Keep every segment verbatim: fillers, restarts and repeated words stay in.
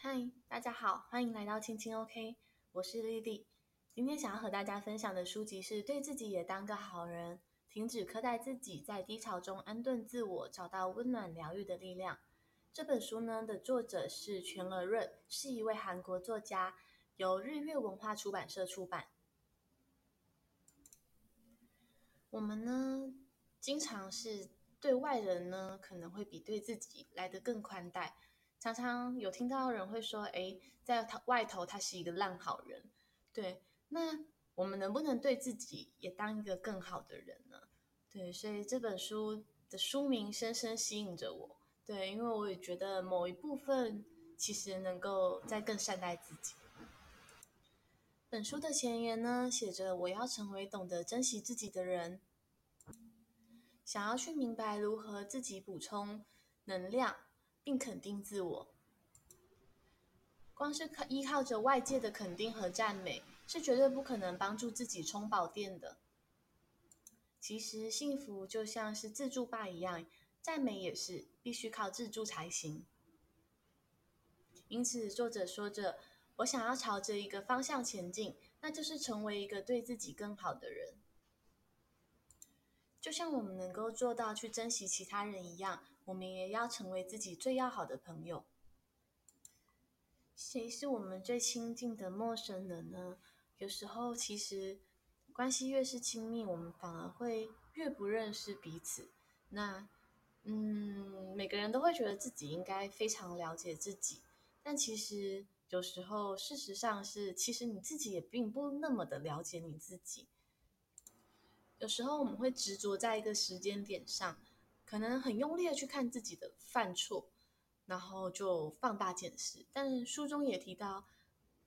嗨，大家好，欢迎来到青青 OK， 我是丽丽。今天想要和大家分享的书籍是《对自己也当个好人：停止苛待自己，在低潮中安顿自我，找到温暖疗愈的力量》。这本书呢的作者是全娥润，是一位韩国作家，由日月文化出版社出版。我们呢，经常是对外人呢，可能会比对自己来得更宽待。常常有听到人会说，诶，在他外头他是一个烂好人。对，那我们能不能对自己也当一个更好的人呢？对，所以这本书的书名深深吸引着我。对，因为我也觉得某一部分其实能够再更善待自己。本书的前言呢，写着我要成为懂得珍惜自己的人，想要去明白如何自己补充能量并肯定自我。光是依靠着外界的肯定和赞美，是绝对不可能帮助自己充饱电的。其实幸福就像是自助吧一样，赞美也是必须靠自助才行。因此作者说着，我想要朝着一个方向前进，那就是成为一个对自己更好的人。就像我们能够做到去珍惜其他人一样，我们也要成为自己最要好的朋友。谁是我们最亲近的陌生人呢？有时候其实关系越是亲密，我们反而会越不认识彼此。那嗯，每个人都会觉得自己应该非常了解自己，但其实有时候事实上是，其实你自己也并不那么的了解你自己。有时候我们会执着在一个时间点上，可能很用力的去看自己的犯错，然后就放大检视。但书中也提到，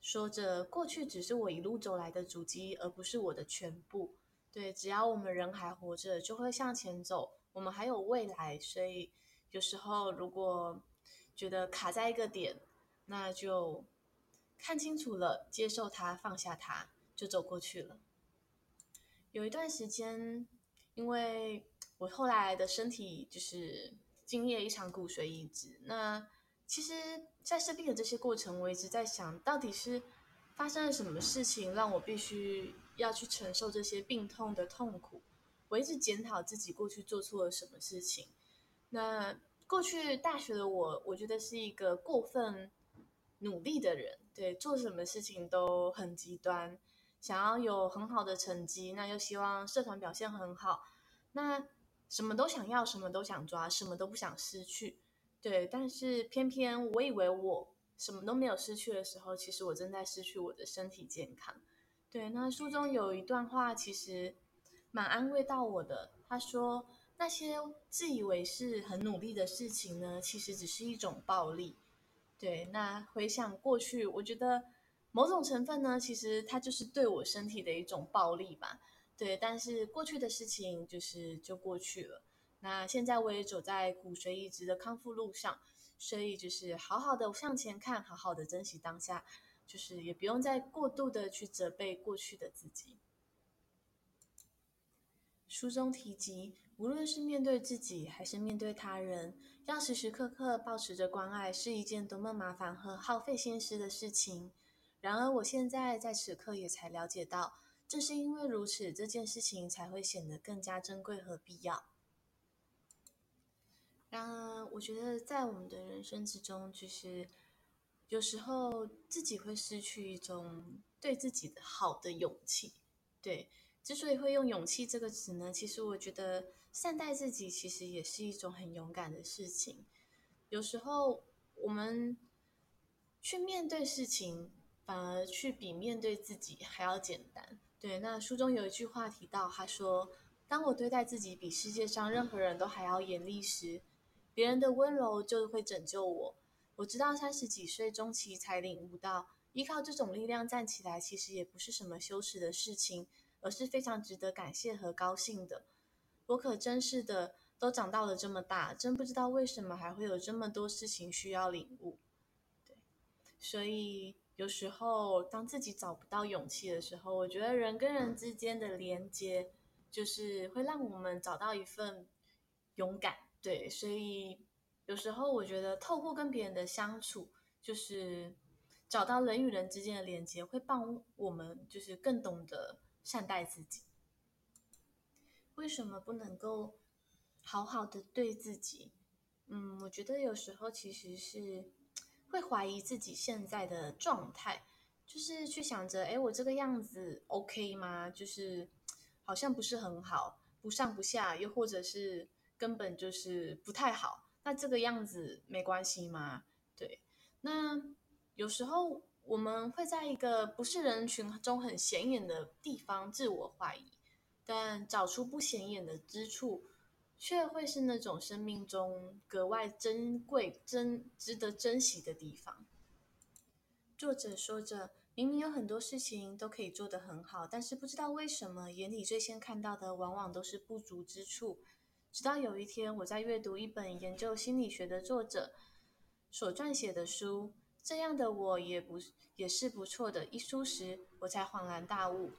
说着过去只是我一路走来的足迹，而不是我的全部。对，只要我们人还活着，就会向前走，我们还有未来。所以有时候如果觉得卡在一个点，那就看清楚了，接受它，放下它，就走过去了。有一段时间，因为我后来的身体就是经历了一场骨髓移植，那其实在生病的这些过程，我一直在想，到底是发生了什么事情让我必须要去承受这些病痛的痛苦。我一直检讨自己过去做错了什么事情。那过去大学的我，我觉得是一个过分努力的人，对，做什么事情都很极端，想要有很好的成绩，那又希望社团表现很好，那什么都想要，什么都想抓，什么都不想失去。对，但是偏偏我以为我什么都没有失去的时候，其实我正在失去我的身体健康。对，那书中有一段话其实蛮安慰到我的，他说那些自以为是很努力的事情呢，其实只是一种暴力。对，那回想过去，我觉得某种成分呢，其实它就是对我身体的一种暴力吧。对，但是过去的事情就是就过去了。那现在我也走在骨髓移植的康复路上，所以就是好好的向前看，好好的珍惜当下，就是也不用再过度的去责备过去的自己。书中提及，无论是面对自己还是面对他人，要时时刻刻保持着关爱，是一件多么麻烦和耗费心思的事情。然而我现在在此刻也才了解到，正是因为如此，这件事情才会显得更加珍贵和必要。然而我觉得在我们的人生之中，就是有时候自己会失去一种对自己的好的勇气。对，之所以会用勇气这个词呢，其实我觉得善待自己其实也是一种很勇敢的事情。有时候我们去面对事情，反而去比面对自己还要简单。对，那书中有一句话提到，他说当我对待自己比世界上任何人都还要严厉时，别人的温柔就会拯救我。我直到三十几岁中期才领悟到，依靠这种力量站起来其实也不是什么羞耻的事情，而是非常值得感谢和高兴的。我可真是的，都长到了这么大，真不知道为什么还会有这么多事情需要领悟。对，所以有时候当自己找不到勇气的时候，我觉得人跟人之间的连接就是会让我们找到一份勇敢。对，所以有时候我觉得透过跟别人的相处，就是找到人与人之间的连接，会帮我们就是更懂得善待自己。为什么不能够好好的对自己？嗯，我觉得有时候其实是会怀疑自己现在的状态，就是去想着，哎，我这个样子 OK 吗？就是好像不是很好，不上不下，又或者是根本就是不太好。那这个样子没关系吗？对，那有时候我们会在一个不是人群中很显眼的地方自我怀疑，但找出不显眼的之处，却会是那种生命中格外珍贵、珍值得珍惜的地方。作者说着，明明有很多事情都可以做得很好，但是不知道为什么，眼里最先看到的往往都是不足之处。直到有一天，我在阅读一本研究心理学的作者所撰写的书，这样的我也不也是不错的一书时，我才恍然大悟。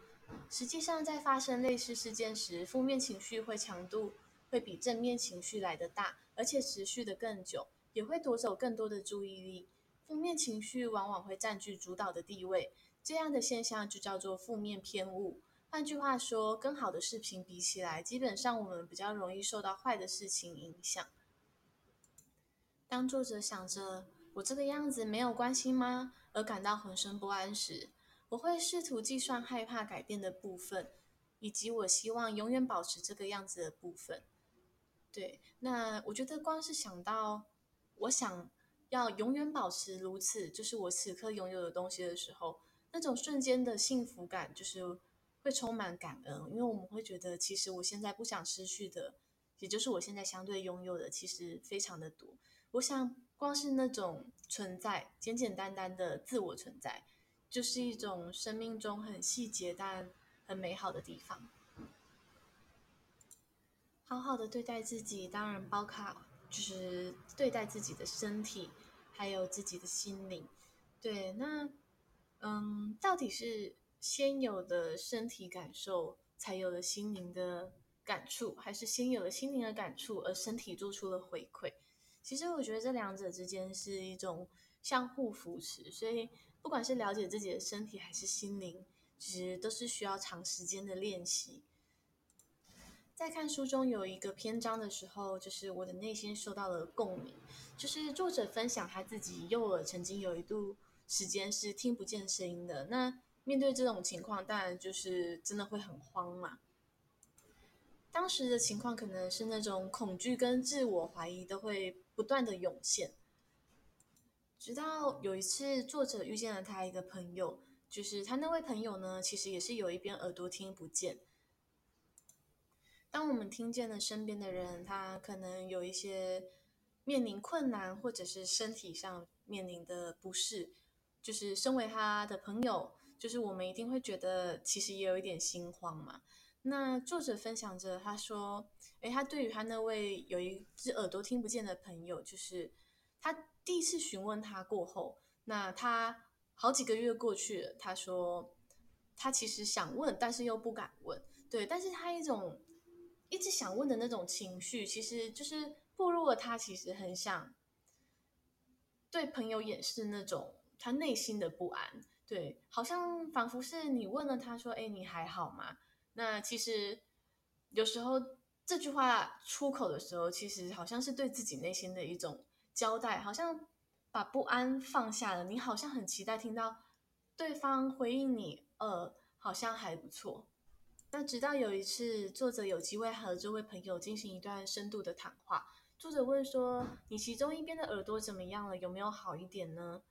实际上，在发生类似事件时，负面情绪会强度会比正面情绪来得大，而且持续的更久，也会夺走更多的注意力。负面情绪往往会占据主导的地位，这样的现象就叫做负面偏误。换句话说，跟好的事情比起来，基本上我们比较容易受到坏的事情影响。当作者想着我这个样子没有关系吗？而感到浑身不安时，我会试图计算害怕改变的部分，以及我希望永远保持这个样子的部分。对，那我觉得光是想到我想要永远保持如此，就是我此刻拥有的东西的时候，那种瞬间的幸福感就是会充满感恩，因为我们会觉得其实我现在不想失去的，也就是我现在相对拥有的，其实非常的多。我想光是那种存在，简简单单的自我存在，就是一种生命中很细节但很美好的地方。好好的对待自己，当然包括就是对待自己的身体，还有自己的心灵。对，那嗯，到底是先有的身体感受，才有了心灵的感触，还是先有了心灵的感触，而身体做出了回馈？其实我觉得这两者之间是一种相互扶持，所以不管是了解自己的身体还是心灵，其实都是需要长时间的练习。在看书中有一个篇章的时候，就是我的内心受到了共鸣，就是作者分享他自己右耳曾经有一度时间是听不见声音的。那面对这种情况，当然就是真的会很慌嘛。当时的情况可能是那种恐惧跟自我怀疑都会不断的涌现，直到有一次作者遇见了他一个朋友，就是他那位朋友呢，其实也是有一边耳朵听不见。当我们听见了身边的人，他可能有一些面临困难，或者是身体上面临的不适，就是身为他的朋友，就是我们一定会觉得其实也有一点心慌嘛。那作者分享着，他说，诶，他对于他那位有一只耳朵听不见的朋友，就是他第一次询问他过后，那他好几个月过去了，他说他其实想问，但是又不敢问。对，但是他一种一直想问的那种情绪，其实就是暴露了他其实很想对朋友掩饰那种他内心的不安。对，好像仿佛是你问了他说，哎，你还好吗？那其实有时候这句话出口的时候，其实好像是对自己内心的一种交代，好像把不安放下了，你好像很期待听到对方回应你，呃，好像还不错。那直到有一次，作者有机会和这位朋友进行一段深度的谈话。作者问说：“你其中一边的耳朵怎么样了？有没有好一点呢？”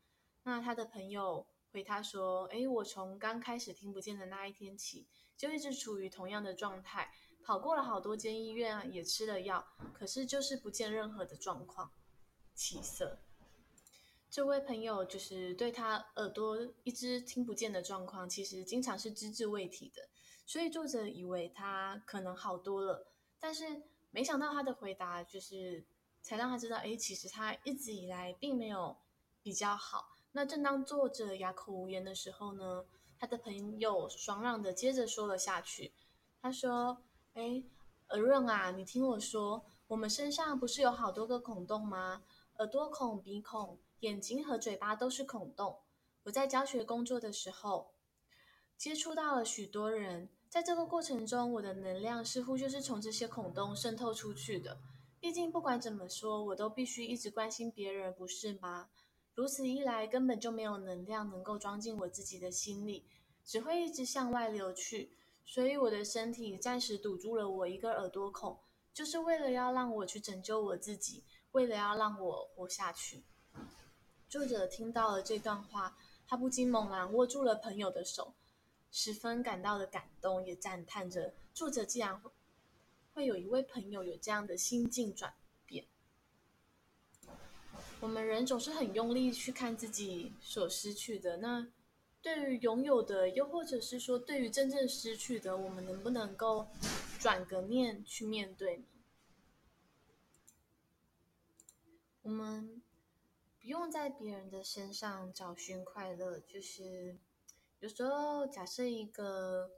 那他的朋友回他说：“诶，我从刚开始听不见的那一天起，就一直处于同样的状态，跑过了好多间医院啊，也吃了药，可是就是不见任何的状况起色。”这位朋友就是对他耳朵一直听不见的状况，其实经常是只字未提的。所以作者以为他可能好多了，但是没想到他的回答就是才让他知道，诶，其实他一直以来并没有比较好。那正当作者哑口无言的时候呢，他的朋友爽朗的接着说了下去。他说，诶，耳润啊，你听我说，我们身上不是有好多个孔洞吗？耳朵孔、鼻孔、眼睛和嘴巴都是孔洞。我在教学工作的时候，接触到了许多人，在这个过程中，我的能量似乎就是从这些孔洞渗透出去的。毕竟不管怎么说，我都必须一直关心别人，不是吗？如此一来，根本就没有能量能够装进我自己的心里，只会一直向外流去。所以我的身体暂时堵住了我一个耳朵孔，就是为了要让我去拯救我自己，为了要让我活下去。作者听到了这段话，他不禁猛然握住了朋友的手，十分感到的感动，也赞叹着作者竟然会有一位朋友有这样的心境转变。我们人总是很用力去看自己所失去的，那对于拥有的，又或者是说对于真正失去的，我们能不能够转个念去面对呢？我们不用在别人的身上找寻快乐，就是有时候假设一个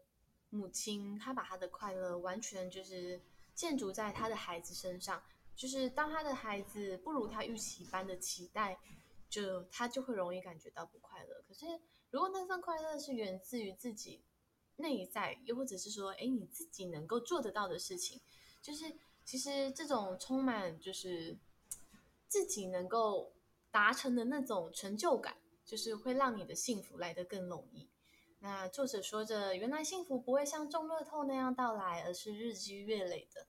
母亲，她把她的快乐完全就是建筑在她的孩子身上，就是当她的孩子不如她预期般的期待，就她就会容易感觉到不快乐。可是如果那份快乐是源自于自己内在，又或者是说诶你自己能够做得到的事情，就是其实这种充满就是自己能够达成的那种成就感，就是会让你的幸福来得更容易。那作者说着，原来幸福不会像中乐透那样到来，而是日积月累的。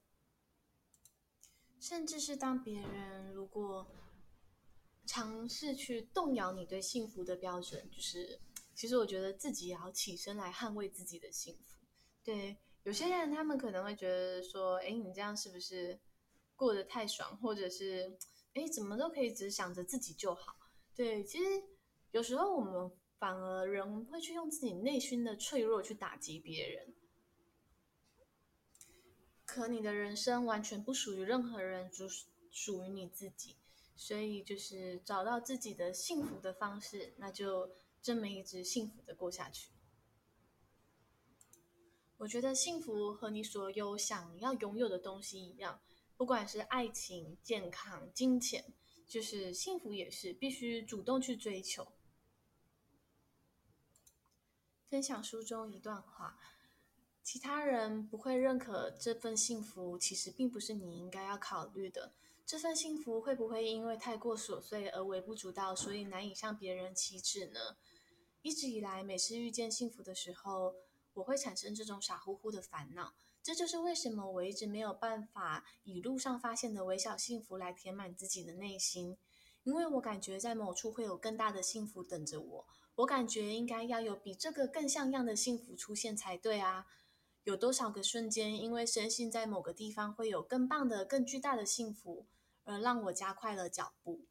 甚至是当别人如果尝试去动摇你对幸福的标准，就是其实我觉得自己也要起身来捍卫自己的幸福。对，有些人他们可能会觉得说，诶，你这样是不是过得太爽，或者是，诶，怎么都可以只想着自己就好。对，其实有时候我们反而人会去用自己内心的脆弱去打击别人。可你的人生完全不属于任何人，只属于你自己。所以就是找到自己的幸福的方式，那就这么一直幸福的过下去。我觉得幸福和你所有想要拥有的东西一样，不管是爱情、健康、金钱，就是幸福也是必须主动去追求。分享书中一段话：其他人不会认可这份幸福，其实并不是你应该要考虑的。这份幸福会不会因为太过琐碎而微不足道，所以难以向别人启齿呢？一直以来，每次遇见幸福的时候，我会产生这种傻乎乎的烦恼。这就是为什么我一直没有办法以路上发现的微小幸福来填满自己的内心，因为我感觉在某处会有更大的幸福等着我。我感觉应该要有比这个更像样的幸福出现才对啊。有多少个瞬间，因为深信在某个地方会有更棒的、更巨大的幸福，而让我加快了脚步。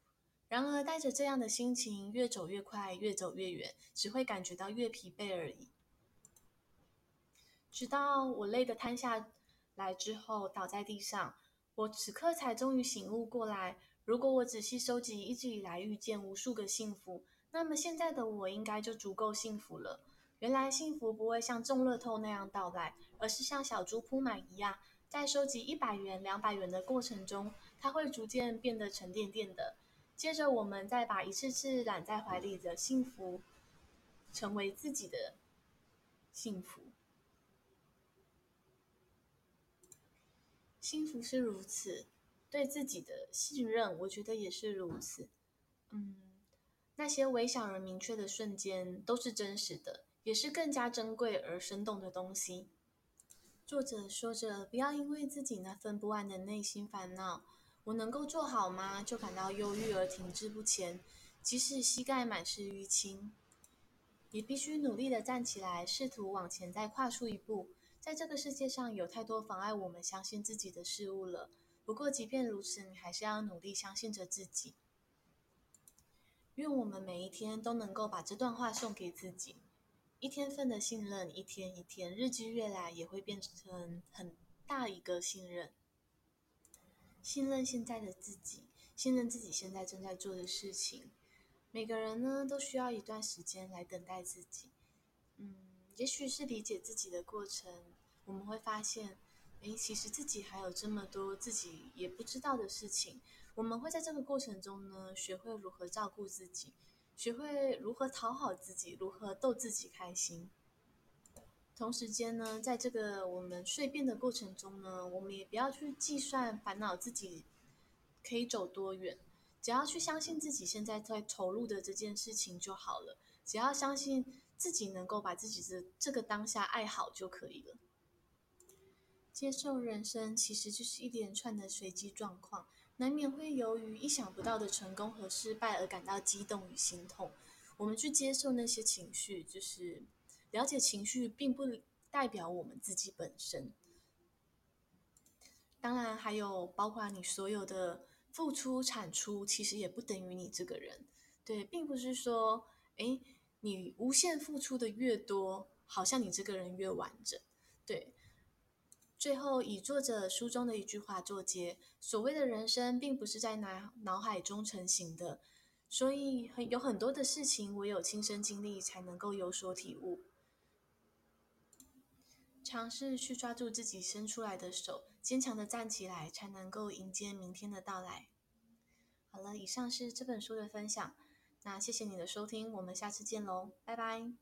然而带着这样的心情，越走越快，越走越远，只会感觉到越疲惫而已。直到我累得瘫下来之后，倒在地上，我此刻才终于醒悟过来，如果我仔细收集一直以来遇见无数个幸福，那么现在的我应该就足够幸福了。原来幸福不会像中乐透那样到来，而是像小猪铺满一样，在收集一百元、两百元的过程中，它会逐渐变得沉甸甸的。接着，我们再把一次次揽在怀里的幸福，成为自己的幸福。幸福是如此，对自己的信任，我觉得也是如此。嗯，那些微小而明确的瞬间，都是真实的，也是更加珍贵而生动的东西。作者说着，不要因为自己那份不安的内心烦恼，我能够做好吗？就感到忧郁而停滞不前，即使膝盖满是淤青，也必须努力的站起来，试图往前再跨出一步。在这个世界上，有太多妨碍我们相信自己的事物了。不过，即便如此，你还是要努力相信着自己。愿我们每一天都能够把这段话送给自己。一天份的信任，一天一天，日积月来也会变成很大一个信任。信任现在的自己，信任自己现在正在做的事情。每个人呢，都需要一段时间来等待自己。嗯，也许是理解自己的过程，我们会发现，诶，其实自己还有这么多自己也不知道的事情，我们会在这个过程中呢，学会如何照顾自己，学会如何讨好自己，如何逗自己开心。同时间呢，在这个我们蜕变的过程中呢，我们也不要去计算烦恼自己可以走多远，只要去相信自己现在在投入的这件事情就好了，只要相信自己能够把自己的这个当下爱好就可以了。接受人生其实就是一连串的随机状况，难免会由于意想不到的成功和失败而感到激动与心痛。我们去接受那些情绪，就是了解情绪并不代表我们自己本身。当然还有包括你所有的付出产出，其实也不等于你这个人。对，并不是说诶你无限付出的越多，好像你这个人越完整。对，最后以作者书中的一句话作结，所谓的人生并不是在脑海中成型的，所以有很多的事情唯有亲身经历才能够有所体悟。尝试去抓住自己伸出来的手，坚强的站起来，才能够迎接明天的到来。好了，以上是这本书的分享，那谢谢你的收听，我们下次见喽，拜拜。